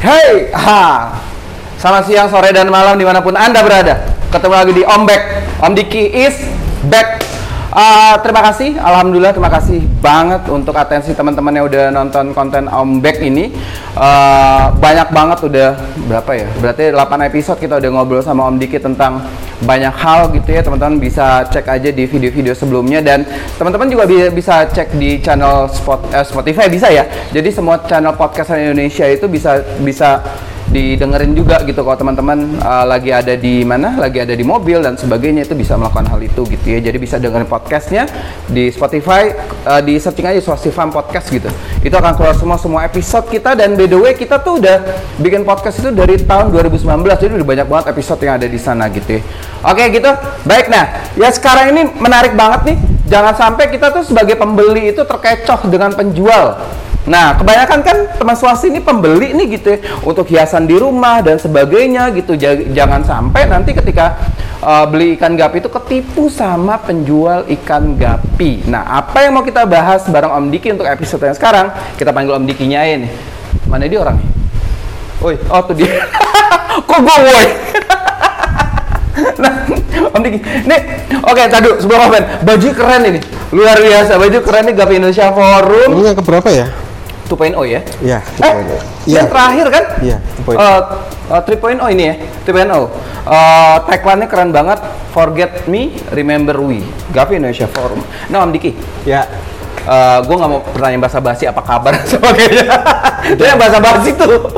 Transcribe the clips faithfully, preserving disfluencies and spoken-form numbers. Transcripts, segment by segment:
Hey, ha. Selamat siang, sore, dan malam dimanapun Anda berada. Ketemu lagi di Omback. Om Diki is back. Uh, terima kasih, alhamdulillah terima kasih banget untuk atensi teman-teman yang udah nonton konten Omback ini. uh, Banyak banget, udah berapa ya? Berarti delapan episode kita udah ngobrol sama Om Diki tentang banyak hal gitu ya. Teman-teman bisa cek aja di video-video sebelumnya, dan teman-teman juga bisa cek di channel Spot, eh, Spotify bisa ya. Jadi semua channel podcast Indonesia itu bisa bisa didengerin juga gitu. Kalau teman-teman uh, lagi ada di mana, lagi ada di mobil dan sebagainya, itu bisa melakukan hal itu gitu ya. Jadi bisa dengerin podcastnya di Spotify, uh, di searching aja Swastifarm podcast gitu. Itu akan keluar semua semua episode kita. Dan by the way, kita tuh udah bikin podcast itu dari tahun dua ribu sembilan belas, jadi udah banyak banget episode yang ada di sana gitu ya. Oke gitu, baik. Nah ya, sekarang ini menarik banget nih. Jangan sampai kita tuh sebagai pembeli itu terkecoh dengan penjual. Nah, kebanyakan kan teman swasti ini pembeli nih gitu ya, untuk hiasan di rumah dan sebagainya gitu. Jangan sampai nanti ketika uh, beli ikan gapi itu ketipu sama penjual ikan gapi. Nah, apa yang mau kita bahas bareng Om Diki untuk episode yang sekarang? Kita panggil Om Dikinya ini. Mana dia orangnya? Woi, oh tuh dia. Kok gue woi? Nah, Om Diki, nih, oke, tadu sebelum komen, baju keren ini, luar biasa, baju keren nih, Gapi Indonesia Forum. Ini yang keberapa ya? dua titik nol ya? Iya, eh, yang terakhir kan? Iya, dua titik nol. Uh, tiga titik nol ini ya, tiga titik nol. Uh, tagline-nya keren banget, Forget Me, Remember We, Gapi Indonesia Forum. Nah, Om Diki. Ya. Uh, gue nggak mau pertanyaan basa-basi apa kabar sebagainya. Itu yang basa-basi tuh.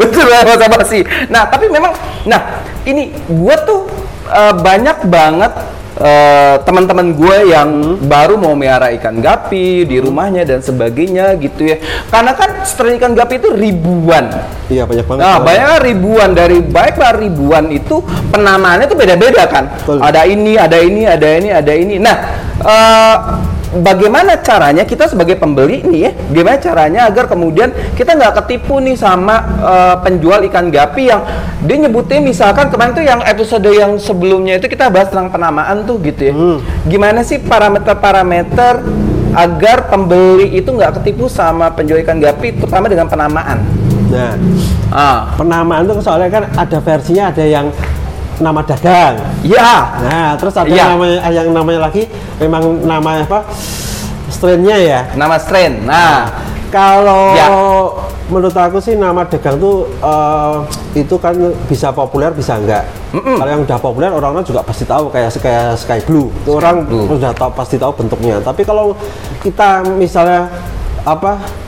Betul basa-basi. Nah tapi memang, nah ini gue tuh uh, banyak banget uh, teman-teman gue yang baru mau melihara ikan gapi di rumahnya dan sebagainya gitu ya. Karena kan strain ikan gapi itu ribuan. Iya banyak banget. Nah banyak kan ribuan, dari baik lah ribuan itu penamaannya tuh beda-beda kan. Betul. Ada ini, ada ini, ada ini, ada ini. Nah. Uh, Bagaimana caranya kita sebagai pembeli nih ya, bagaimana caranya agar kemudian kita nggak ketipu nih sama uh, penjual ikan gapi yang dia nyebutnya, misalkan kemarin tuh yang episode yang sebelumnya itu kita bahas tentang penamaan tuh gitu ya. Hmm. Gimana sih parameter-parameter agar pembeli itu nggak ketipu sama penjual ikan gapi, terutama dengan penamaan? Nah, ah. penamaan tuh soalnya kan ada versinya, ada yang nama dagang. Ya. Nah, terus ada ya. namanya, yang namanya lagi memang namanya apa? Strain-nya ya. Nama strain. Nah, nah kalau ya. menurut aku sih nama dagang tuh uh, itu kan bisa populer bisa enggak. Mm-mm. Kalau yang udah populer orang-orang juga pasti tahu, kayak kayak Sky Blue. Itu orang Blue. Udah tahu, pasti tahu bentuknya. Tapi kalau kita misalnya apa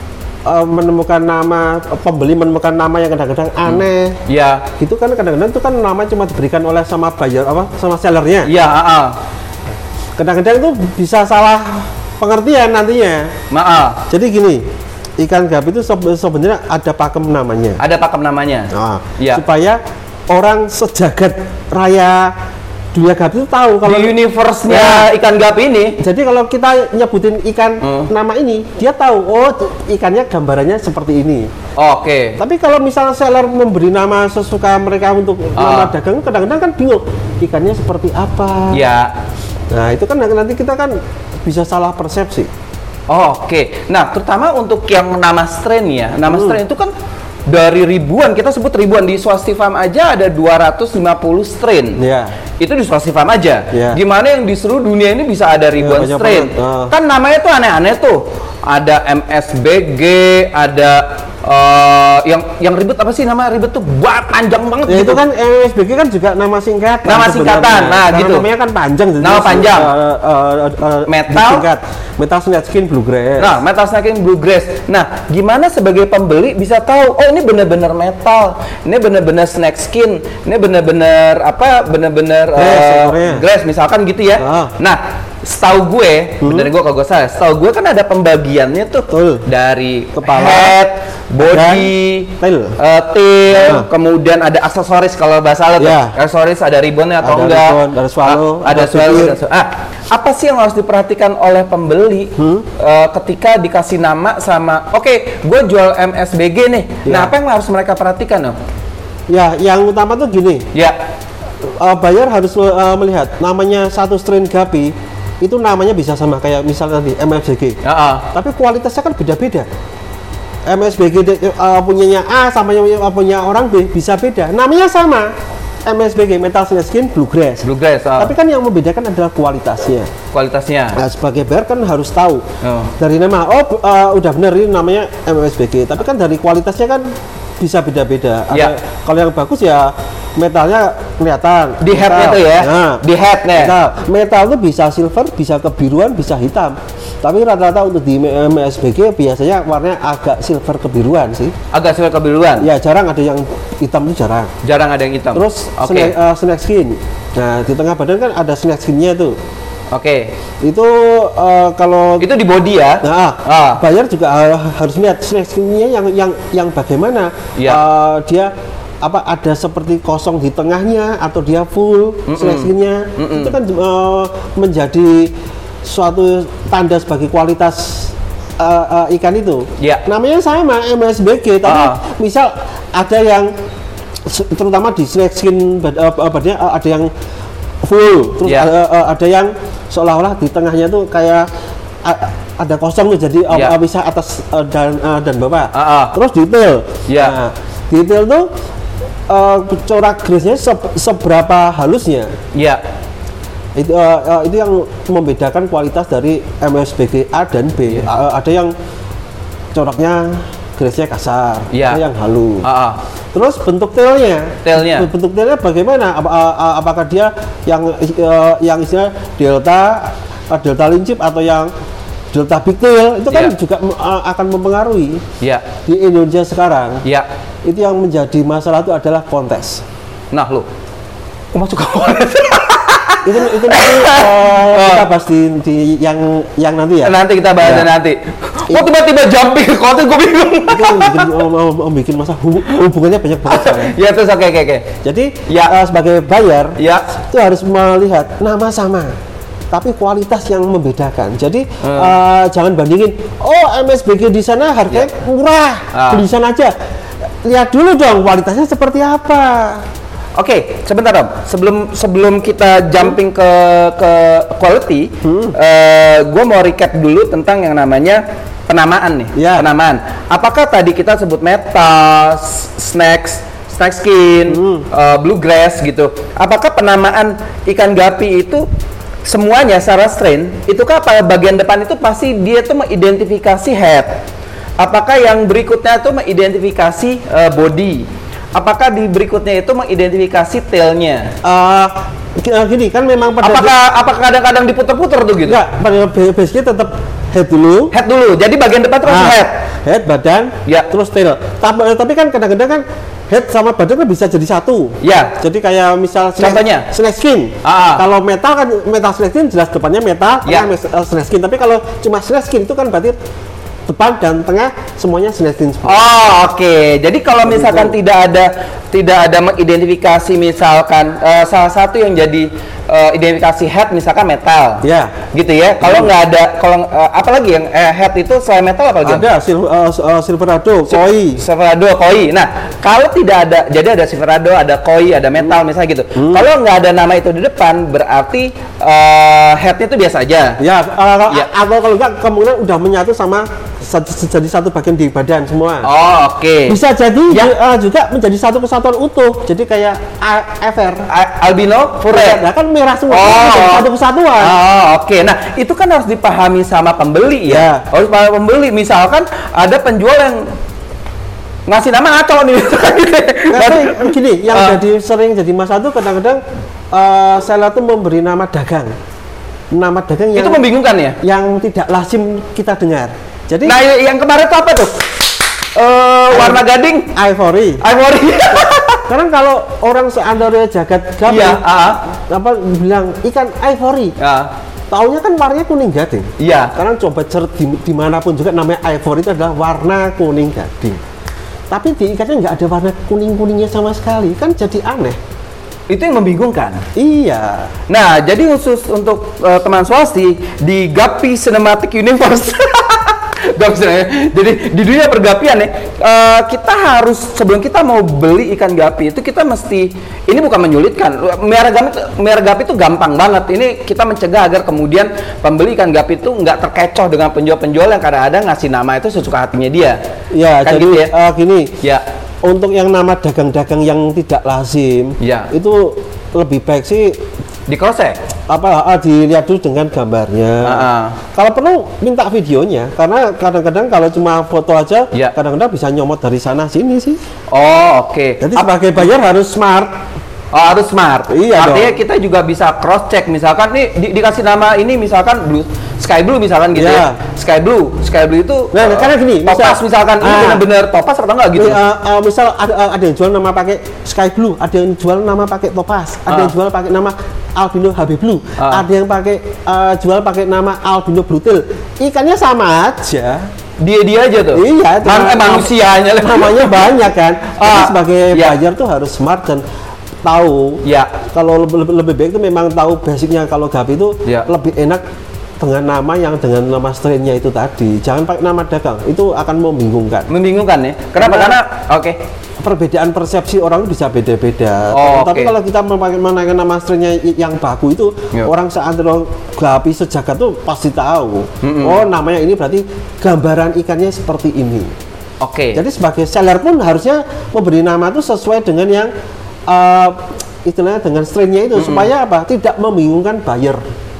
menemukan nama, pembeli menemukan nama yang kadang-kadang aneh. Iya. Hmm. Gitu kan, kadang-kadang itu kan nama cuma diberikan oleh sama buyer apa sama sellernya. Iya. Uh-uh. Kadang-kadang itu bisa salah pengertian nantinya. Maaf. Jadi gini, ikan gapi itu sebenarnya ada pakem namanya. Ada pakem namanya. Nah, ya. Supaya orang sejagat raya dunia gapi itu tahu kalau di universe-nya ya, ikan gapi ini. Jadi kalau kita nyebutin ikan hmm. nama ini, dia tahu oh ikannya gambarannya seperti ini. Oke. Okay. Tapi kalau misalnya seller memberi nama sesuka mereka untuk oh. nama dagang, kadang-kadang kan bingung ikannya seperti apa. Ya. Nah, itu kan nanti kita kan bisa salah persepsi. Oh, oke. Okay. Nah, terutama untuk yang nama strain ya. Nama hmm. strain itu kan dari ribuan, kita sebut ribuan, di Swastifarm aja ada dua ratus lima puluh strain. Iya. Itu di Swastifarm aja. Yeah. Gimana yang di seluruh dunia ini bisa ada ribuan yeah, strain. Uh. Kan namanya tuh aneh-aneh tuh. Ada M S B G, ada uh, yang yang ribet apa sih nama ribet tuh? Wah, panjang banget ya, gitu. Itu kan M S B G kan juga nama singkatan. Nama singkatan. Nah, gitu. Namanya kan panjang. Nama panjang. Uh, uh, uh, metal singkat. Metal Snakeskin Blue Lace. Nah, Metal Snakeskin Blue Lace. Nah, gimana sebagai pembeli bisa tahu oh ini benar-benar metal, ini benar-benar snakeskin, ini benar-benar apa? Benar-benar uh, glass misalkan gitu ya. Uh. Nah, setahu gue, hmm. bener gue kalau gue salah, setahu gue kan ada pembagiannya tuh uh. dari kepala, head, body, tail, uh, tail uh. kemudian ada aksesoris kalau bahasa lo yeah. tuh, aksesoris ada ribbonnya atau ada enggak, ribbon, ada swallow, ah, ada swallow, ada swallow. Ah, apa sih yang harus diperhatikan oleh pembeli hmm? uh, ketika dikasih nama sama, oke, okay, gue jual M S B G nih, yeah. nah apa yang harus mereka perhatikan om? Ya, yang utama tuh gini, ya, yeah. uh, buyer harus uh, melihat namanya satu strain gapi. Itu namanya bisa sama kayak misalnya tadi M S B G. Uh-uh. Tapi kualitasnya kan beda-beda. M S B G uh, punyanya A sama uh, punya orang B bisa beda. Namanya sama, M S B G Metal Snakeskin Blue Lace. Blue Lace. Oh. Tapi kan yang membedakan adalah kualitasnya. Kualitasnya. Nah, sebagai buyer kan harus tahu oh. dari nama. Oh, uh, udah bener ini namanya M S B G. Tapi kan dari kualitasnya kan bisa beda-beda. Yeah. Kalau yang bagus ya metalnya kelihatan. Di head itu ya. Nah, di head nih. Metal. Metal itu bisa silver, bisa kebiruan, bisa hitam. Tapi rata-rata untuk di M S B G biasanya warnanya agak silver kebiruan sih. Agak silver kebiruan. Ya, jarang ada yang hitam itu jarang. Jarang ada yang hitam. Terus okay. snack, uh, snack skin. Nah, di tengah badan kan ada snack skinnya tuh. Oke, okay. itu uh, kalau itu di body ya. Nah, ah. Buyer juga uh, harus lihat snakeskinnya yang yang yang bagaimana yeah. uh, dia apa ada seperti kosong di tengahnya atau dia full mm-mm. snakeskinnya mm-mm. itu kan uh, menjadi suatu tanda sebagai kualitas uh, uh, ikan itu. Yeah. Namanya sama M S B G, tapi ah. misal ada yang terutama di snakeskin bad, uh, badnya uh, ada yang full, terus yeah. ada, ada yang seolah-olah di tengahnya tuh kayak ada kosong tuh jadi yeah. bisa atas dan dan bawah. Uh-uh. Terus detail, yeah. nah, detail tuh uh, corak grace-nya seberapa halusnya. Yeah. Itu uh, itu yang membedakan kualitas dari M S B G A dan B. Yeah. Uh, ada yang coraknya grace-nya kasar, yeah. ada yang halus. Uh-uh. Terus bentuk tailnya, tailnya, bentuk tailnya bagaimana? Ap, uh, apakah dia yang uh, yang istilah delta, uh, delta lincip atau yang delta big tail? Itu kan yeah. juga uh, akan mempengaruhi yeah. di Indonesia sekarang. Yeah. Itu yang menjadi masalah itu adalah kontes. Nah lo, oh, masuk ke kontes. itu itu nanti uh, kita bahas di, di yang yang nanti ya. Nanti kita bahas ya. nanti. Kok oh, tiba-tiba jumping ke konten, gue bingung. Itu bikin, om, om, om bikin masa hubungannya banyak banget. Ya terus oke okay, oke okay, oke. Okay. Jadi ya. Uh, sebagai buyer ya. itu harus melihat nama sama, tapi kualitas yang membedakan. Jadi hmm. uh, jangan bandingin. Oh M S B G di sana harganya ya. murah, ah. beli sana aja. Lihat dulu dong kualitasnya seperti apa. Oke, okay, sebentar Om. Sebelum sebelum kita jumping ke ke quality, hmm. uh, gue mau recap dulu tentang yang namanya penamaan nih. Yeah. Penamaan. Apakah tadi kita sebut metal, snacks, snack skin, hmm. uh, bluegrass gitu. Apakah penamaan ikan gapi itu semuanya secara strain? Itu kan pada bagian depan itu pasti dia tuh mengidentifikasi head. Apakah yang berikutnya itu mengidentifikasi uh, body? Apakah di berikutnya itu mengidentifikasi tailnya? Uh, gini kan memang pada apakah di... apakah kadang-kadang diputer-puter tuh gitu? Enggak, pada basicnya tetap head dulu. Head dulu. Jadi bagian depan terus nah, head, head badan, ya. terus tail. Tapi, tapi kan kadang-kadang kan head sama badan kan bisa jadi satu. Ya. Jadi kayak misal contohnya snake skin. Ah. Kalau metal kan metal snake skin jelas depannya metal, ya. uh, snake skin. Tapi kalau cuma snake skin itu kan berarti depan dan tengah semuanya snakeskin. Oh oke, okay. Jadi kalau misalkan Begitu. tidak ada tidak ada mengidentifikasi misalkan uh, salah satu yang jadi uh, identifikasi head misalkan metal, ya, yeah. gitu ya. Kalau nggak mm. ada, kalau uh, apalagi yang uh, head itu selain metal apalagi? Ada sil- uh, uh, silverado, koi, silverado, koi. Nah kalau tidak ada, jadi ada silverado, ada koi, ada metal mm. misalnya gitu. Mm. Kalau nggak ada nama itu di depan, berarti uh, headnya itu biasa aja. Ya, yeah, uh, yeah. atau kalau nggak kemungkinan udah menyatu sama jadi satu bagian di badan semua. Oh, oke. Okay. Bisa jadi ya. uh, juga menjadi satu kesatuan utuh. Jadi kayak A F R, A- albino, furret. Nah, kan merah semua. Oh, jadi satu kesatuan. Oh, oke. Okay. Nah, itu kan harus dipahami sama pembeli ya. ya. Harus pahami pembeli. Misalkan ada penjual yang ngasih nama ngaco nih. Tapi gini, yang uh, jadi sering jadi masalah itu kadang-kadang uh, seller tuh memberi nama dagang. Nama dagang yang itu membingungkan ya? Yang tidak lazim kita dengar. Jadi, nah yang kemarin itu apa tuh? Uh, warna gading? Ivory. Ivory. Karena kalau orang seandainya jagat gapi, ya, uh-huh. apa bilang ikan ivory? Uh. Taunya kan warnanya kuning gading. Iya. Karena coba cer di, dimanapun juga namanya ivory itu adalah warna kuning gading. Tapi di ikannya nggak ada warna kuning-kuningnya sama sekali, kan jadi aneh. Itu yang membingungkan. Iya. Nah, jadi khusus untuk uh, teman swasti di Gapi Cinematic Universe. Jadi di dunia pergapian ya, uh, kita harus sebelum kita mau beli ikan gapi itu kita mesti ini bukan menyulitkan. Merah gapi, merah gapi itu gampang banget. Ini kita mencegah agar kemudian pembeli ikan gapi itu nggak terkecoh dengan penjual-penjual yang kadang-kadang ngasih nama itu sesuka hatinya dia. Ya, kan jadi gini, ya? Uh, gini ya. Untuk yang nama dagang-dagang yang tidak lazim, ya. Itu lebih baik sih di cross-check apa ah, dilihat dulu dengan gambarnya. Uh-uh. Kalau perlu minta videonya, karena kadang-kadang kalau cuma foto aja, ya. Kadang-kadang bisa nyomot dari sana sini sih. Oh, oke. Okay. Jadi sebagai buyer harus smart. Oh, harus smart. Iya. Artinya dong. Kita juga bisa cross check, misalkan nih di, dikasih nama ini misalkan blue, sky blue misalkan gitu. Yeah. Ya. Sky blue, sky blue itu. Nah, uh, karena gini, topas misal, misalkan uh, ini benar-benar topas atau enggak gitu. Uh, uh, misal ada, ada yang jual nama pakai sky blue, ada yang jual nama pakai topas, ada uh. yang jual pakai nama albino H B blue, uh. ada yang pakai uh, jual pakai nama albino brutal. Ikannya sama aja. Dia-dia aja tuh? Iya. Namanya manusianya. Namanya banyak kan. Uh, Jadi sebagai yeah. buyer tuh harus smart dan tahu ya, kalau lebih, lebih baik itu memang tahu basicnya. Kalau Gapi itu ya. Lebih enak dengan nama yang dengan nama strain-nya itu tadi, jangan pakai nama dagang, itu akan membingungkan membingungkan ya, kenapa? karena, karena oke okay. perbedaan persepsi orang bisa beda-beda. Oh, tapi okay. kalau kita memakai menaikkan nama strain-nya yang baku itu yep. orang seantero Gapi sejagat tuh pasti tahu mm-hmm. oh namanya ini berarti gambaran ikannya seperti ini. Oke okay. Jadi sebagai seller pun harusnya memberi nama itu sesuai dengan yang Uh, istilahnya dengan strain-nya itu mm-hmm. supaya apa? Tidak membingungkan buyer.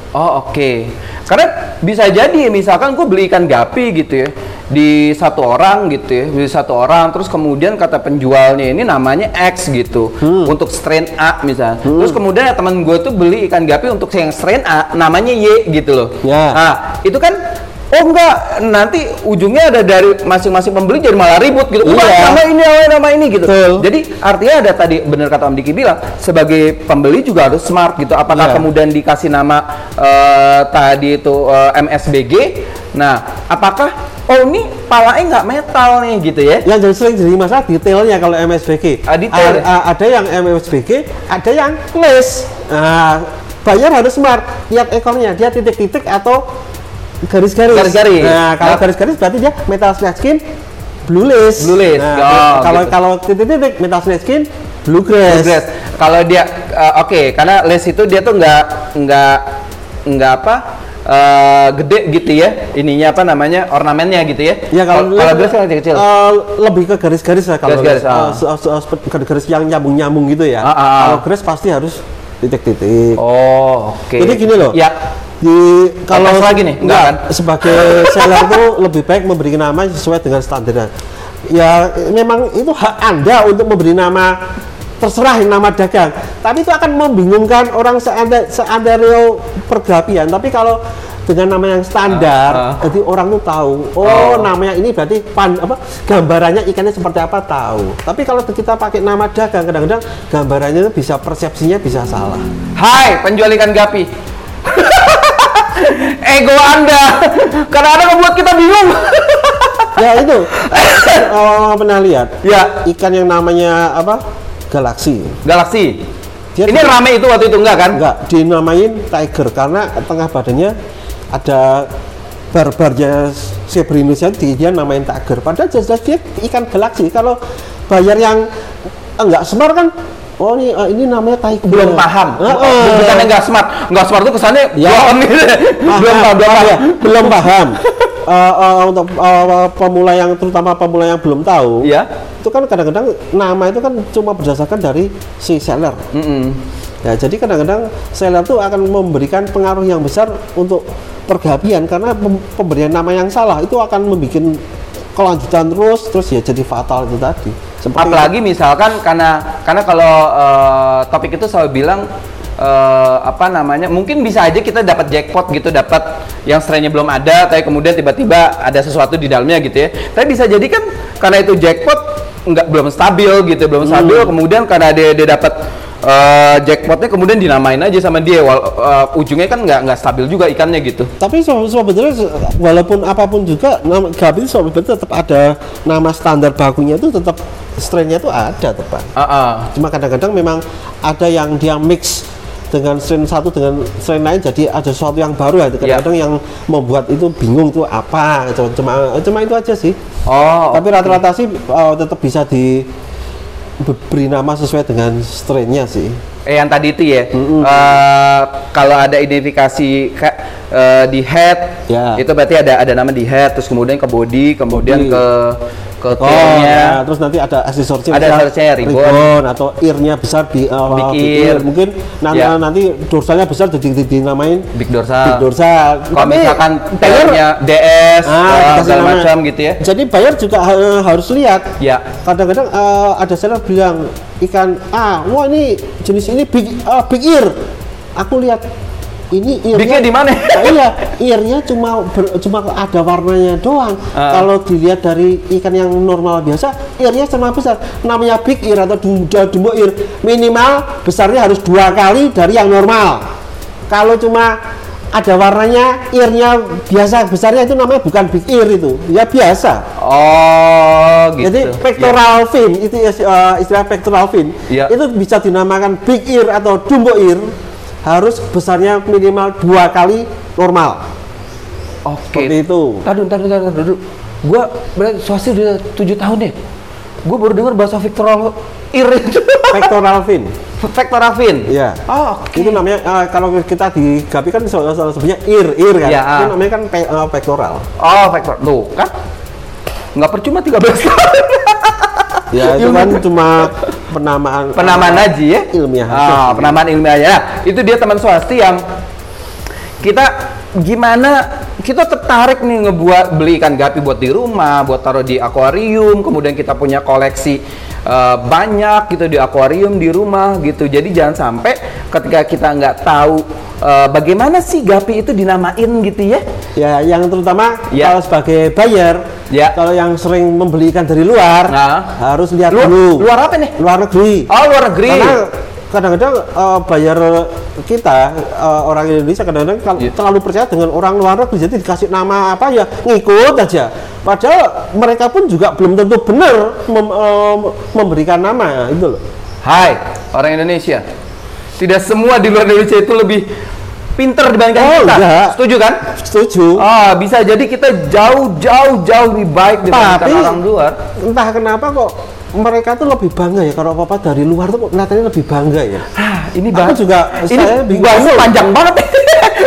Oh, oke. Okay. Karena bisa jadi misalkan gue beli ikan gapi gitu ya di satu orang gitu ya, di satu orang, terus kemudian kata penjualnya ini namanya X gitu hmm. untuk strain A misalnya. Hmm. Terus kemudian ya, teman gue tuh beli ikan gapi untuk yang strain A namanya Y gitu loh. Yeah. Nah, itu kan oh enggak, nanti ujungnya ada dari masing-masing pembeli jadi malah ribut gitu. Iya. Nama ini, nama ini gitu. Betul. Jadi artinya ada tadi benar kata Om Diki bilang, sebagai pembeli juga harus smart gitu. Apakah yeah. kemudian dikasih nama uh, tadi itu uh, M S B G? Nah, apakah oh ini palanya nggak metal nih gitu ya? Yang jadi sering jadi masalah detailnya kalau M S B G. Ah, detail. A- ya? Ada yang M S B G, ada yang lace. Nah, buyer harus smart. Lihat ekornya, dia titik-titik atau garis-garis. Garis-garis. Nah, kalau nah. garis-garis berarti dia metal snakeskin blue lace. Blue lace. Nah, oh, kalau gitu. Kalau titik-titik metal snakeskin blue grass. Blue grass. Kalau dia uh, oke, okay, karena lace itu dia tuh nggak nggak nggak apa? Uh, gede gitu ya. Ininya apa namanya? Ornamennya gitu ya. Ya kalau kalau grass kan kecil. Uh, lebih ke garis-garis lah kalau garis-garis uh, uh, uh, uh, garis yang nyambung-nyambung gitu ya. Uh, uh, uh. Kalau grass pasti harus titik-titik. Oh, oke. Okay. Jadi gini loh. Ya. Di kalau lagi nih enggak, kan? Sebagai seller itu lebih baik memberi nama sesuai dengan standarnya. Ya memang itu hak Anda untuk memberi nama, terserah nama dagang. Tapi itu akan membingungkan orang seandar seandario pergapian. Tapi kalau dengan nama yang standar, uh, uh. jadi orang tuh tahu, oh, oh namanya ini berarti pan, apa gambarannya ikannya seperti apa tahu. Tapi kalau kita pakai nama dagang kadang-kadang gambarannya bisa persepsinya bisa salah. Hai penjual ikan gapi. Ego Anda karena Anda membuat kita bingung. Ya itu orang pernah lihat ya ikan yang namanya apa Galaxy Galaxy dia ini tidak, rame itu waktu itu enggak kan enggak dinamain tiger karena tengah badannya ada barbarnya seberinusnya dia namain tiger padahal jelas-jelas dia ikan Galaxy. Kalau bayar yang enggak semar kan oh ini, uh, ini namanya tiger. Belum paham. Heeh. Bukannya enggak smart. Enggak smart itu kesannya ya. Belum belum paham, belum paham. Belum paham. Uh, uh, untuk uh, pemula yang terutama pemula yang belum tahu, ya. Itu kan kadang-kadang nama itu kan cuma berdasarkan dari si seller. Mm-mm. Ya, jadi kadang-kadang seller tuh akan memberikan pengaruh yang besar untuk pergapian karena pemberian nama yang salah itu akan membuat kelanjutan terus terus ya jadi fatal itu tadi. Seperti apalagi itu. Misalkan karena karena kalau uh, topik itu selalu bilang uh, apa namanya mungkin bisa aja kita dapat jackpot gitu, dapat yang strainnya belum ada tapi kemudian tiba-tiba ada sesuatu di dalamnya gitu ya. Tapi bisa jadi kan karena itu jackpot enggak belum stabil gitu, belum stabil hmm. kemudian karena dia, dia dapat Uh, jackpotnya kemudian dinamain aja sama dia, Wal- uh, ujungnya kan nggak nggak stabil juga ikannya gitu. Tapi sebenarnya walaupun apapun juga, nama Gapi sebenarnya tetap ada nama standar bakunya itu tetap strainnya itu ada tepat. Uh-uh. Cuma kadang-kadang memang ada yang dia mix dengan strain satu dengan strain lain jadi ada sesuatu yang baru ya. Kadang-kadang yeah. yang membuat itu bingung itu apa. Cuma cuma itu aja sih. Oh. Tapi okay. rata-rata sih uh, tetap bisa di beri nama sesuai dengan strain-nya sih. Eh yang tadi itu ya. Uh, kalau ada identifikasi ka, uh, di head, yeah. itu berarti ada ada nama di head, terus kemudian ke body, kemudian body. ke kotornya. Oh, ya. Terus nanti ada aksesorisnya, ada aksesorisnya ribbon. ribbon atau earnya besar di uh, big ear. Mungkin nanti yeah. nanti dorsalnya besar jadi dinamain big dorsal. Big dorsal. Kalau misalkan telurnya D S ah, segala macam gitu ya. Jadi buyer juga uh, harus lihat. Ya. Kadang-kadang uh, ada seller bilang ikan A, ah, wah ini jenis ini big uh, big ear. Aku lihat ini earnya di mana? Nah, iya, earnya cuma ber, cuma ada warnanya doang. Uh. Kalau dilihat dari ikan yang normal biasa, earnya sama besar. Namanya big ear atau jumbo ear, minimal besarnya harus dua kali dari yang normal. Kalau cuma ada warnanya, earnya biasa besarnya itu namanya bukan big ear itu, ya biasa. Oh, gitu. Jadi pectoral yeah. fin itu uh, istilah pectoral fin yeah. itu bisa dinamakan big ear atau jumbo ear. Harus besarnya minimal dua kali normal. Oke. Seperti itu. Tadu, tadu, tadu, tadu. Gua berarti Swasti udah tujuh tahun deh. Gua baru dengar bahasa pectoral ear. Pectoral fin. Pectoral fin. Iya. Oh, okay. Itu namanya uh, kalau kita di Gapi kan sebetulnya ear, ear kan. Ya, uh. Itu namanya kan pe- uh, pectoral. Oh, pectoral. Tuh, kan. Enggak percuma tiga belas tahun. Ya, itu kan cuma penamaan penamaan aja ya ilmiah. Ah, penamaan ilmiah ya. Itu dia teman Swasti yang kita gimana kita tertarik nih ngebuat beli ikan gapi buat di rumah, buat taruh di akuarium, kemudian kita punya koleksi uh, banyak gitu di akuarium di rumah gitu. Jadi jangan sampai ketika kita nggak tahu uh, bagaimana sih gapi itu dinamain gitu ya. Ya, yang terutama ya. Kalau sebagai buyer ya. Kalau yang sering membeli ikan dari luar, nah. harus lihat Lu, dulu. Luar apa nih? Luar negeri. Oh, luar negeri. Karena kadang-kadang uh, bayar kita uh, orang Indonesia kadang-kadang kal- yeah. terlalu percaya dengan orang luar negeri, jadi dikasih nama apa ya ngikut aja. Padahal mereka pun juga belum tentu benar mem- uh, memberikan nama itu loh. Hai, orang Indonesia. Tidak semua di luar Indonesia itu lebih pinter dibandingkan oh, kita, ya. Setuju kan? Setuju. Ah, bisa jadi kita jauh jauh jauh lebih baik dibandingkan tapi, orang luar. Entah kenapa kok mereka tuh lebih bangga ya kalau apa-apa dari luar tuh kelihatannya lebih bangga ya. Ah, ini bahasa juga ini saya bahasa panjang banget.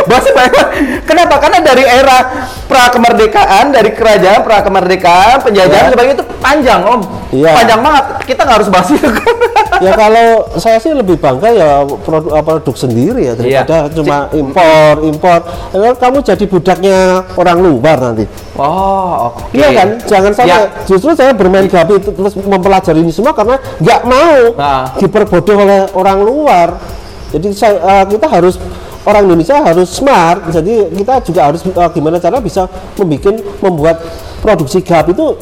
Bahasa banget. Kenapa? Karena dari era pra kemerdekaan, dari kerajaan pra kemerdekaan, penjajahan sebagainya itu panjang om. Ya. Panjang banget. Kita nggak harus bahas itu. Ya kalau saya sih lebih bangga ya produk produk sendiri ya daripada yeah. cuma C- impor impor. Kamu jadi budaknya orang luar nanti. Oh, oke. Okay. Iya kan? Jangan sampai. Yeah. Justru saya bermain gapi terus mempelajari ini semua karena nggak mau nah. diperbodoh oleh orang luar. Jadi saya, uh, kita harus orang Indonesia harus smart. Jadi kita juga harus uh, gimana cara bisa membuat membuat produksi gapi itu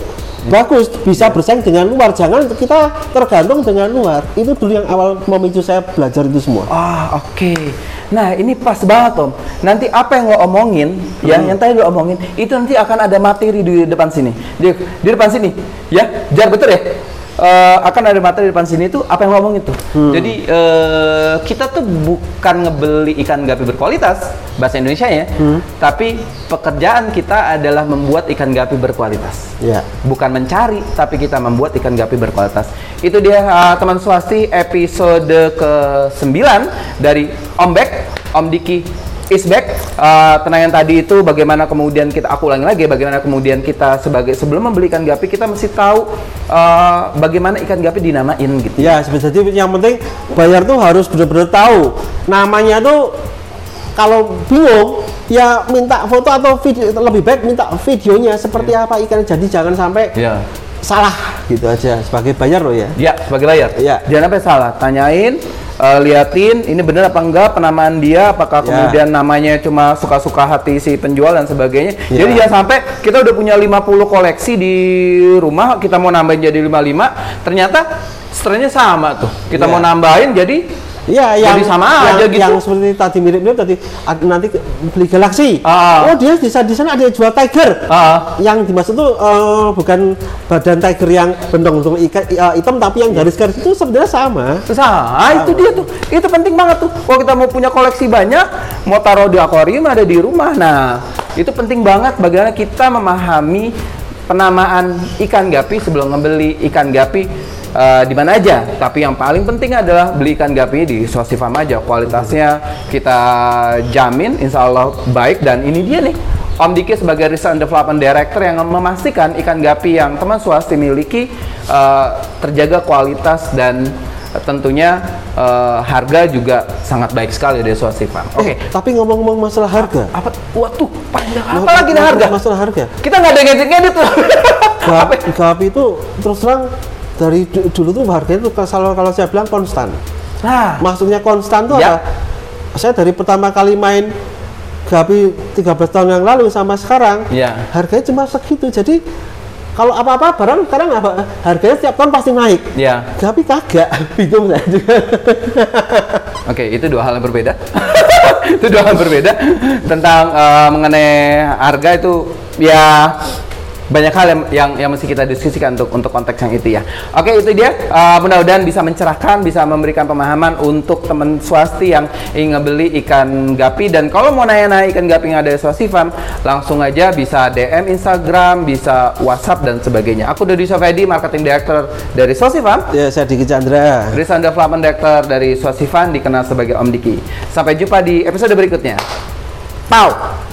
bagus, bisa bersaing dengan luar. Jangan kita tergantung dengan luar. Itu dulu yang awal memicu saya belajar itu semua. Ah, oke. Okay. Nah, ini pas banget, Om. Nanti apa yang lo omongin, hmm. ya, yang tadi lo omongin, itu nanti akan ada materi di depan sini. Di, di depan sini, ya. Jar, betul ya? Uh, akan ada materi di depan sini itu apa yang lo omongin tuh. Hmm. Jadi, uh, kita tuh bukan ngebeli ikan gapi berkualitas, bahasa Indonesia ya, hmm. tapi pekerjaan kita adalah membuat ikan gapi berkualitas. Yeah. Bukan mencari, tapi kita membuat ikan gapi berkualitas. Itu dia uh, teman Swasti episode ke sembilan dari Omback, Om Diki is back. Uh, tenang yang tadi itu bagaimana kemudian kita, aku ulangi lagi, bagaimana kemudian kita sebagai sebelum membeli ikan gapi kita mesti tahu uh, bagaimana ikan gapi dinamain gitu. Ya, sebenarnya yang penting buyer tuh harus benar-benar tahu namanya tuh. Kalau bingung, ya minta foto atau video, lebih baik minta videonya seperti yeah. apa ikan. Jadi jangan sampai yeah. salah gitu aja sebagai buyer loh ya. Iya, sebagai buyer. Yeah. Jangan sampai salah. Tanyain, uh, liatin ini benar apa enggak penamaan dia, apakah yeah. kemudian namanya cuma suka-suka hati si penjual dan sebagainya. Yeah. Jadi jangan sampai kita udah punya lima puluh koleksi di rumah, kita mau nambahin jadi lima puluh lima, ternyata strainnya sama tuh. Kita yeah. mau nambahin jadi ya, yang, sama yang, aja gitu. Yang seperti tadi mirip-mirip tadi nanti beli Galaxy. Ah. Oh, dia di sana ada jual Tiger. Ah. Yang dimaksud itu uh, bukan badan Tiger yang bentong-bentong hitam tapi yang garis-garis itu sebenarnya sama. Sama. Ah, itu dia tuh. Itu penting banget tuh. Kalau kita mau punya koleksi banyak, mau taruh di akuarium ada di rumah. Nah, itu penting banget bagaimana kita memahami penamaan ikan gapi sebelum membeli ikan gapi Uh, di mana aja, tapi yang paling penting adalah beli ikan gapi di Swastifarm aja, kualitasnya kita jamin insya Allah baik. Dan ini dia nih Om Diki sebagai Research and Development Director yang memastikan ikan gapi yang teman Swasti miliki uh, terjaga kualitas dan tentunya uh, harga juga sangat baik sekali dari Swastifarm. Oke, okay. eh, tapi ngomong-ngomong masalah harga. Apa? Waduh, panjang. Apalagi nih harga? Masalah harga. Kita nggak ada ngedit-ngedit tuh. Gapi itu terus terang dari dulu tuh harganya tuh kalau kalau saya bilang konstan. Nah, maksudnya konstan tuh ya. Apa? Saya dari pertama kali main Gapi tiga belas tahun yang lalu sama sekarang, ya. Harganya cuma segitu. Jadi kalau apa-apa barang sekarang apa, harganya setiap tahun pasti naik. Ya. Tapi kagak, bingung saya juga. Oke, itu dua hal yang berbeda. itu dua hal berbeda tentang uh, mengenai harga itu ya banyak hal yang, yang yang mesti kita diskusikan untuk untuk konteks yang itu ya. Oke, itu dia. Uh, mudah-mudahan bisa mencerahkan, bisa memberikan pemahaman untuk teman Swasti yang ingin ngebeli ikan gapi. Dan kalau mau nanya-nanya ikan gapi yang ada di Swastifarm, langsung aja bisa D M Instagram, bisa WhatsApp dan sebagainya. Aku Dedy Sofady, Marketing Director dari Swastifarm. Ya, saya Diki Chandra. Chrisandra, Development Director dari Swastifarm, dikenal sebagai Om Diki. Sampai jumpa di episode berikutnya. Pau.